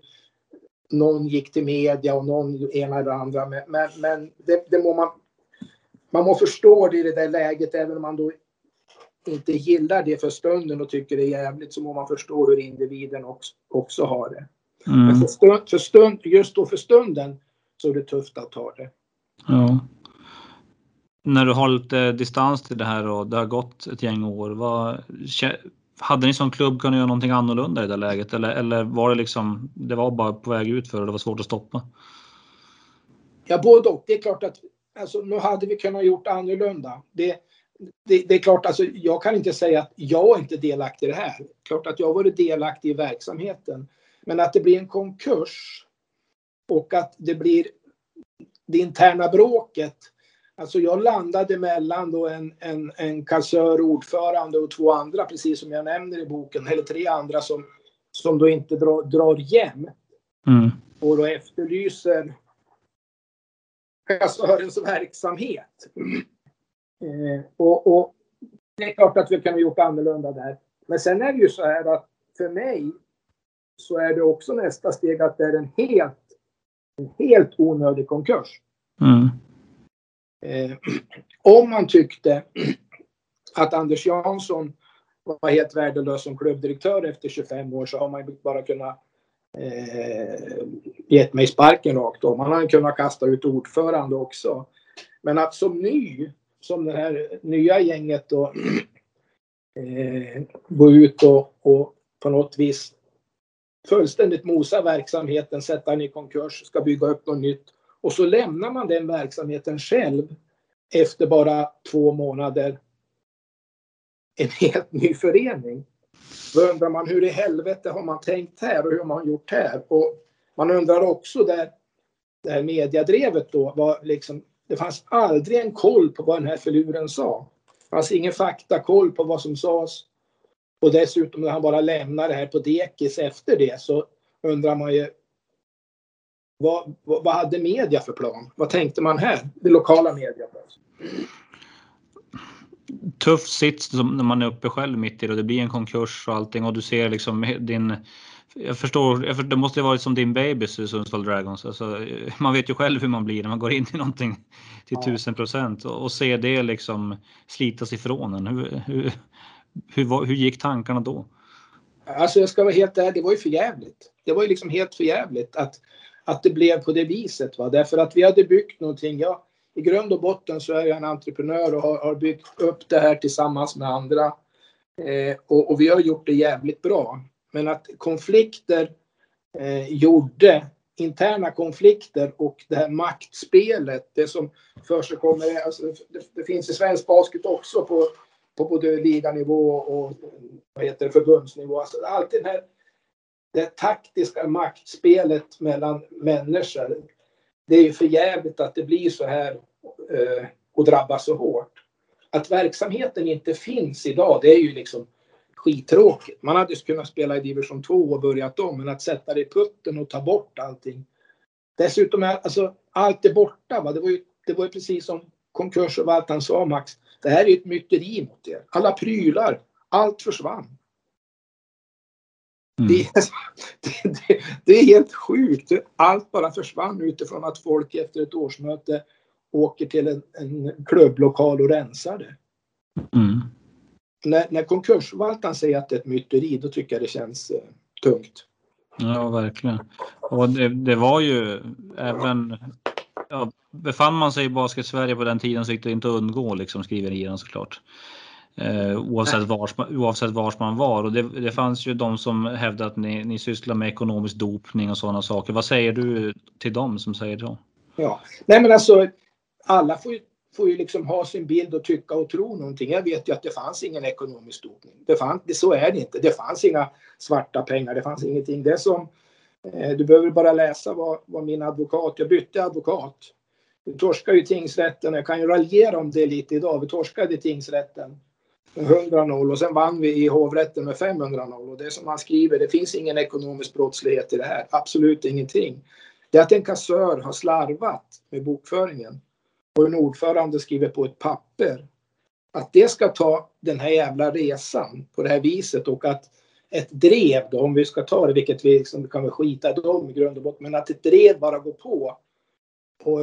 någon gick till media och någon ena eller andra. Men, men, men det, det må man, man må förstå det i det där läget, även om man då inte gillar det för stunden och tycker det är jävligt, så må man förstå hur individen också, också har det. Mm. Men för stund, för stund, just då för stunden så är det tufft att ta det. Ja. När du har lite distans till det här och det har gått ett gäng år, vad, hade ni som klubb kunnat göra någonting annorlunda i det läget? Eller, eller var det liksom, det var bara på väg ut för och det var svårt att stoppa? Ja, både och. Det är klart att alltså, nu hade vi kunnat gjort annorlunda. Det Det, det är klart, alltså, jag kan inte säga att jag inte är delaktig i det här. Klart att jag har varit delaktig i verksamheten. Men att det blir en konkurs och att det blir det interna bråket. Alltså jag landade mellan då en, en, en kassör, ordförande och två andra, precis som jag nämner i boken. Eller tre andra som, som då inte drar, drar jämnt. Mm. Och då efterlyser kassörens verksamhet. Eh, och, och det är klart att vi kan ha gjort annorlunda där. Men sen är det ju så här att för mig så är det också nästa steg att det är en helt, en helt onödig konkurs. Mm. Eh, om man tyckte att Anders Jansson var helt värdelös som klubbdirektör efter tjugofem år, så har man bara kunnat eh, gett mig sparken rakt om. Man hade kunnat kasta ut ordförande också. Men att som ny, som det här nya gänget då, eh, gå ut och, och på något vis fullständigt mosa verksamheten, sätta den i konkurs, ska bygga upp något nytt. Och så lämnar man den verksamheten själv efter bara två månader. En helt ny förening. Då undrar man hur i helvete har man tänkt här och hur man har gjort här. Och man undrar också där, där mediadrevet då var liksom... Det fanns aldrig en koll på vad den här förluren sa. Det fanns ingen faktakoll på vad som sades. Och dessutom när han bara lämnar det här på Dekis efter det, så undrar man ju vad, vad, vad hade media för plan? Vad tänkte man här? Det lokala media. Tuff sits när man är uppe själv mitt i det, och det blir en konkurs och allting, och du ser liksom din... Jag förstår, det måste ju varit som din babys i Sundsvall Dragons. Alltså, man vet ju själv hur man blir när man går in i någonting till tusen procent. Och se det liksom slitas ifrån en. Hur, hur, hur, hur gick tankarna då? Alltså jag ska vara helt ärlig, det var ju för jävligt. Det var ju liksom helt för jävligt att, att det blev på det viset. Va? Därför att vi hade byggt någonting. Ja, i grund och botten så är jag en entreprenör och har, har byggt upp det här tillsammans med andra. Eh, och, och vi har gjort det jävligt bra. Men att konflikter eh, gjorde, interna konflikter och det här maktspelet, det som för sig kommer, alltså, det, det finns i svensk basket också på, på både liganivå och vad heter det, förbundsnivå. Alltså, allt det här det taktiska maktspelet mellan människor, det är ju för jävligt att det blir så här eh, och drabbas så hårt. Att verksamheten inte finns idag, det är ju liksom skittråkigt. Man hade kunnat spela i division två och börjat om, men att sätta det i putten och ta bort allting. Dessutom är alltså, allt är borta. Va? Det var ju, det var ju precis som konkurs och allt han sa, Max. Det här är ju ett myteri mot er. Alla prylar. Allt försvann. Mm. Det, är, det, det, det är helt sjukt. Allt bara försvann utifrån att folk efter ett årsmöte åker till en, en klubblokal och rensar det. Mm. När, när konkursvaltan säger att det är ett myteri, då tycker jag det känns eh, tungt. Ja, verkligen. Och det, det var ju även... Ja, befann man sig i Basket Sverige på den tiden så gick det inte att undgå liksom, skriverierna såklart. Eh, oavsett, vars, oavsett vars man var. Och det, det fanns ju de som hävdade att ni, ni sysslar med ekonomisk dopning och sådana saker. Vad säger du till dem som säger det? Ja, nej men alltså alla får ju... får ju liksom ha sin bild och tycka och tro någonting. Jag vet ju att det fanns ingen ekonomisk dopning. Det fanns, det, så är det inte. Det fanns inga svarta pengar. Det fanns ingenting. Det som Du behöver bara läsa vad, vad min advokat, jag bytte advokat. Vi torskade ju tingsrätten, jag kan ju raljera om det lite idag, vi torskade tingsrätten med hundra noll och sen vann vi i hovrätten med femhundra noll. Och det som han skriver, det finns ingen ekonomisk brottslighet i det här, absolut ingenting. Det är att en kassör har slarvat med bokföringen och en ordförande skriver på ett papper att det ska ta den här jävla resan på det här viset och att ett drev då, om vi ska ta det, vilket vi liksom kan väl skita dem i grund och botten, men att ett drev bara går på. Och,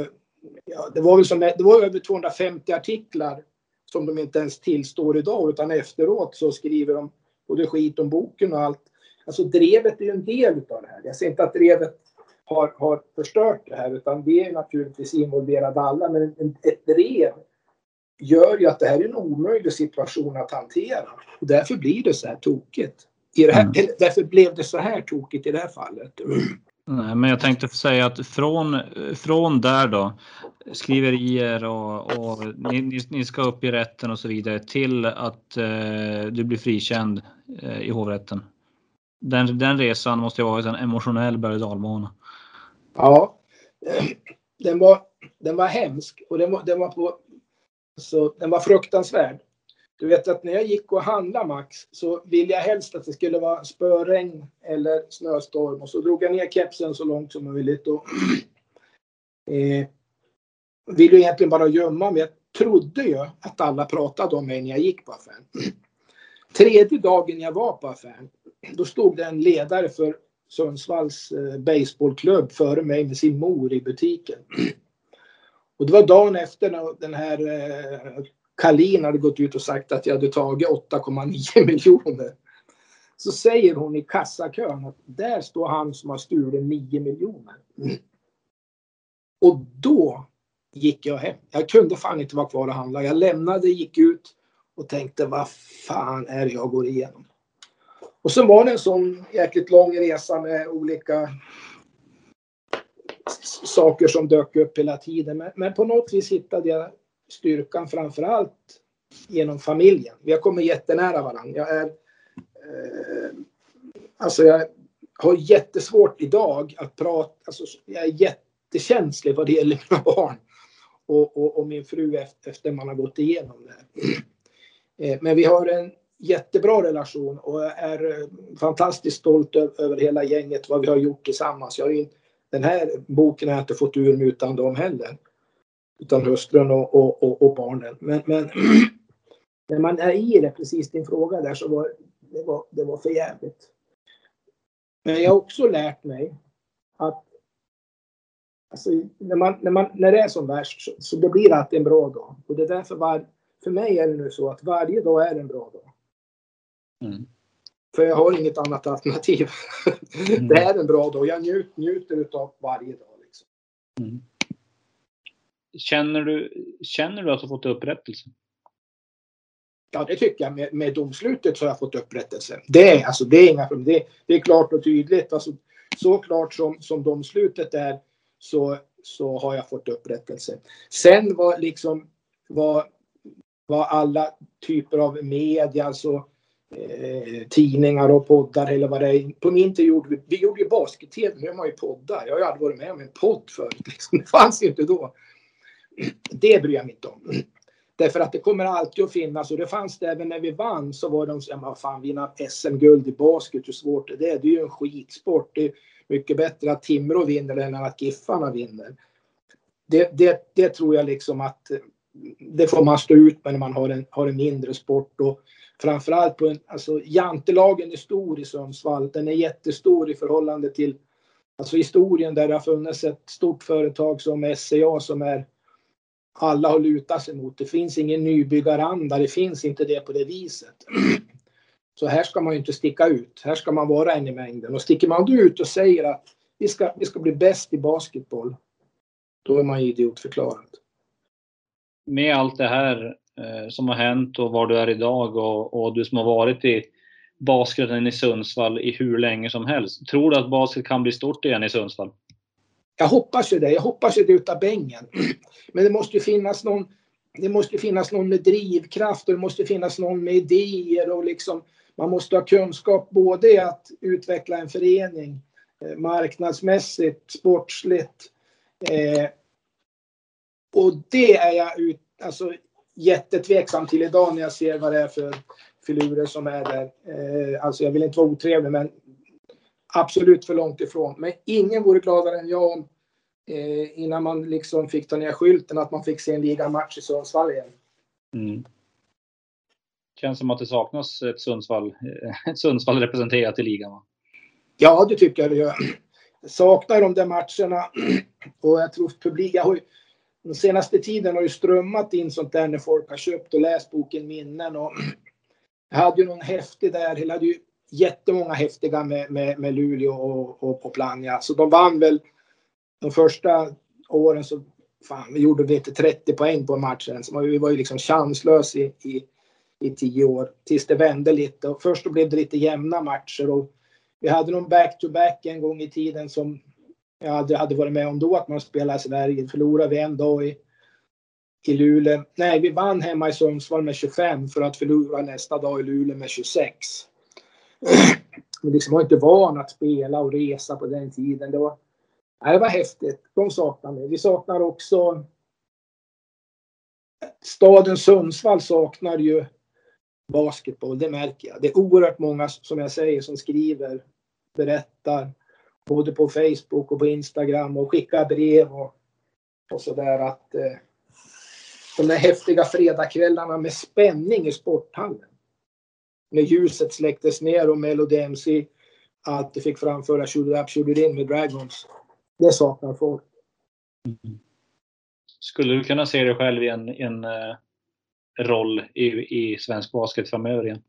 ja, det var väl som, det var över tvåhundrafemtio artiklar som de inte ens tillstår idag, utan efteråt så skriver de både skit om boken och allt. Alltså drevet är ju en del av det här. Jag ser inte att drevet har, har förstört det här, utan det är naturligtvis involverade alla, men en, ett drev gör ju att det här är en omöjlig situation att hantera. Och därför blir det så här tokigt. I det här, mm. Därför blev det så här tokigt i det här fallet. Nej, men jag tänkte säga att från, från där då, skriverier och, och ni, ni ska upp i rätten och så vidare till att eh, du blir frikänd eh, i hovrätten. Den, den resan måste ju ha varit en emotionell berg-och-dalbana. Ja, den var, den var hemsk och den var, den var på... Så den var fruktansvärd. Du vet att när jag gick och handlade, Max, så ville jag helst att det skulle vara spöregn eller snöstorm. Och så drog jag ner kepsen så långt som möjligt. Och eh, ville ju egentligen bara gömma mig. Jag trodde ju att alla pratade om mig när jag gick på affären. Tredje dagen jag var på affären, då stod det en ledare för Sundsvalls eh, baseballklubb före mig med sin mor i butiken. Och det var dagen efter när den här eh, Kalin hade gått ut och sagt att jag hade tagit åtta komma nio miljoner. Så säger hon i kassakön att där står han som har stulit nio miljoner. Mm. Och då gick jag hem. Jag kunde fan inte vara kvar och handla. Jag lämnade, gick ut och tänkte vad fan är det jag går igenom. Och så var det en sån jäkligt lång resa med olika... saker som dök upp hela tiden. Men, men på något vis hittade jag styrkan framförallt genom familjen. Vi har kommit jättenära varandra. Jag är, eh, alltså jag har jättesvårt idag att prata. Alltså jag är jättekänslig vad det gäller mina barn. Och, och, och min fru efter, efter man har gått igenom det här. Eh, men vi har en jättebra relation. Och jag är fantastiskt stolt över, över hela gänget. Vad vi har gjort tillsammans. Jag har ju Den här boken har jag inte fått ur mig utan dem heller. Utan hustrun och, och, och, och barnen. Men, men när man är i det, precis din fråga där, så var det, var, det var för jävligt. Men jag har också lärt mig att alltså, när, man, när, man, när det är som värst så, så det blir det alltid en bra dag. Och det är därför var, för mig är det nu så att varje dag är en bra dag. Mm. För jag har inget annat alternativ. Mm. Det är en bra dag. Jag njut, njuter av varje dag. Liksom. Mm. Känner, du, känner du att du har fått upprättelse? Ja, det tycker jag. Med, med domslutet så har jag fått upprättelse. Det är, alltså, det är inga problem. Det, det är klart och tydligt. Alltså, så klart som, som domslutet är så, så har jag fått upprättelse. Sen var, liksom, var, var alla typer av media... Alltså, Eh, tidningar och poddar eller vad det är. På min tid gjorde vi, vi gjorde ju basket-tv, nu har man ju poddar. Jag har ju aldrig varit med om en podd förut. Liksom. Det fanns ju inte då. Det bryr jag mig inte om. Därför att det kommer alltid att finnas, och det fanns det även när vi vann, så var de som, vad fan, vinna S M-guld i basket, hur svårt är det? Det är ju en skitsport. Det är mycket bättre att Timrå vinner än att Giffarna vinner. Det, det, det tror jag liksom att det får man stå ut med när man har en, har en mindre sport. Och framförallt på en, alltså jantelagen är stor i Sundsvall. Den är jättestor i förhållande till, alltså historien där det har funnits ett stort företag som S C A som är, alla har lutat sig mot. Det finns ingen nybyggaranda, det finns inte det på det viset. Så här ska man ju inte sticka ut, här ska man vara en i mängden. Och sticker man ut och säger att vi ska, vi ska bli bäst i basketboll, då är man idiotförklarad. Med allt det här som har hänt och var du är idag och, och du som har varit i basketen i Sundsvall i hur länge som helst. Tror du att basket kan bli stort igen i Sundsvall? Jag hoppas ju det. Jag hoppas ju det utav bängen. Men det måste ju finnas någon, det måste finnas någon med drivkraft och det måste finnas någon med idéer och liksom man måste ha kunskap både i att utveckla en förening marknadsmässigt, sportsligt. Eh, och det är jag ut, alltså, jättetveksam till idag när jag ser vad det är för filurer som är där. Eh, alltså jag vill inte vara otrevlig, men absolut för långt ifrån. Men ingen vore gladare än jag om eh, innan man liksom fick ta ner skylten att man fick se en ligamatch i Sundsvall igen. Mm. Känns som att det saknas ett Sundsvall, ett Sundsvall representerat i ligan, va? Ja, det tycker jag det gör. Jag saknar de där matcherna och jag tror publiken har ju, den senaste tiden har ju strömmat in sånt där när folk har köpt och läst boken Minnen, och jag hade ju någon häftig där, jag hade ju jättemånga häftiga med, med, med Luleå och, och på Planja, så de vann väl de första åren så fan, vi gjorde inte trettio poäng på matchen, så vi var ju liksom chanslös i, i, i tio år tills det vände lite, och först då blev det lite jämna matcher och vi hade någon back-to-back en gång i tiden som jag hade, hade varit med om då, att man spelade så där, förlorade vi en dag i, i Luleå. Nej, vi vann hemma i Sundsvall med tjugofem för att förlora nästa dag i Luleå med tjugosex. Vi liksom var inte van att spela och resa på den tiden. Det var, nej, det var häftigt. De saknar mig. Vi saknar också... Staden Sundsvall saknar ju basketboll, det märker jag. Det är oerhört många, som jag säger, som skriver, berättar, både på Facebook och på Instagram och skickar brev och, och sådär, att eh, de där häftiga fredagskvällarna med spänning i sporthallen. När ljuset släcktes ner och Melody M C att det fick framföra Shooter Up Shooter In med Dragons. Det saknar folk. Mm. Skulle du kunna se dig själv i en... en uh... roll i, i svensk basket framöver igen?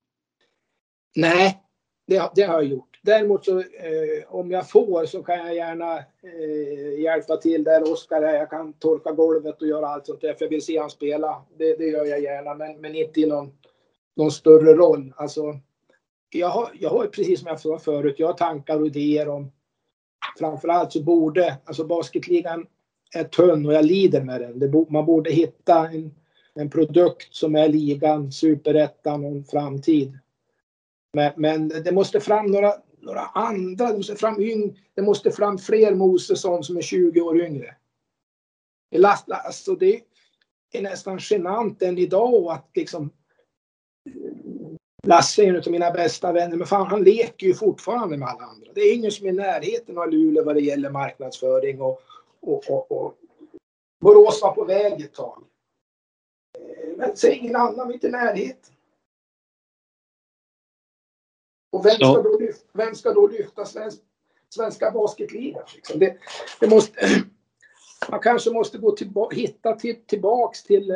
Nej, det, det har jag gjort. Däremot så, eh, om jag får så kan jag gärna eh, hjälpa till där Oscar är. Jag kan torka golvet och göra allt sånt där, för jag vill se han spela. Det, det gör jag gärna, men, men inte i någon, någon större roll. Alltså, jag har, jag har precis som jag sa förut, jag har tankar och idéer om, framförallt så borde, alltså basketligan är tunn och jag lider med den. Det, man borde hitta en En produkt som är ligan, superettan och en framtid. Men, men det måste fram några, några andra. Det måste fram, yng, det måste fram fler Mosesson som är tjugo år yngre. Alltså det är nästan genant än idag att liksom... Lasse är en av mina bästa vänner. Men fan, han leker ju fortfarande med alla andra. Det är ingen som är i närheten av Luleå vad det gäller marknadsföring. Och, och, och, och. Borås var på väg ett tag. Men säg ingen annan, inte närhet. Och vem ska då lyfta, vem ska då lyfta svensk, svenska basketligan? Liksom? Det, det måste, man kanske måste gå tillba, hitta till, tillbaks till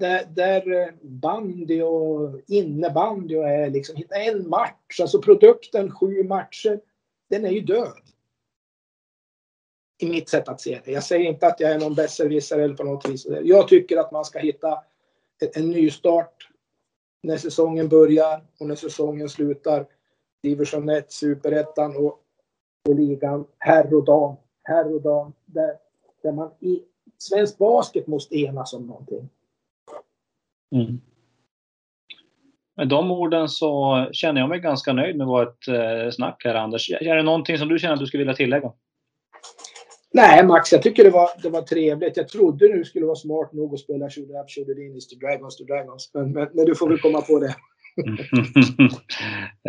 där, där bandy och innebandy och är liksom, hitta en match. Alltså produkten sju matcher, den är ju död. I mitt sätt att se det. Jag säger inte att jag är någon besserwissare eller på något vis. Jag tycker att man ska hitta en ny start när säsongen börjar och när säsongen slutar. Division ett, Superettan och, och ligan. Herr och dam. Herr och dam. Där, där man i svensk basket måste enas om någonting. Mm. Med de orden så känner jag mig ganska nöjd med vårt eh, snack här, Anders. Är det någonting som du känner att du skulle vilja tillägga? Nej, Max, jag tycker det var, det var trevligt. Jag trodde du skulle vara smart nog att spela Shooter Up, Shooter In, Mister Dragons, to Dragons. Men, men, men du får väl komma på det.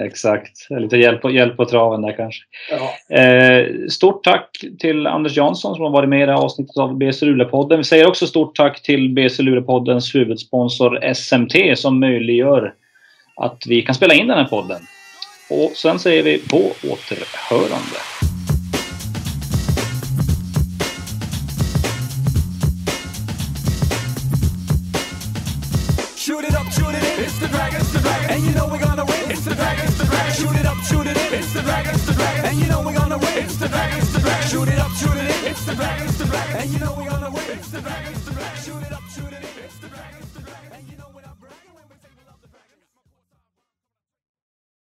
Exakt. Lite hjälp på, hjälp på traven där kanske. Ja. Eh, stort tack till Anders Jansson som har varit med i det här avsnittet av B C Luleåpodden. Vi säger också stort tack till B C Luleåpoddens huvudsponsor S M T som möjliggör att vi kan spela in den här podden. Och sen säger vi på återhörande. It's the Dragons, the Dragons, and you know we're gonna win. It's the Dragons, the Dragons, shoot it up, shoot it in. It's the Dragons, the Dragons, and you know we're gonna win. It's the Dragons, the Dragons, shoot it up, shoot it in. It's the Dragons, the Dragons, and you know we're gonna win. It's the Dragons, the Dragons, shoot it up.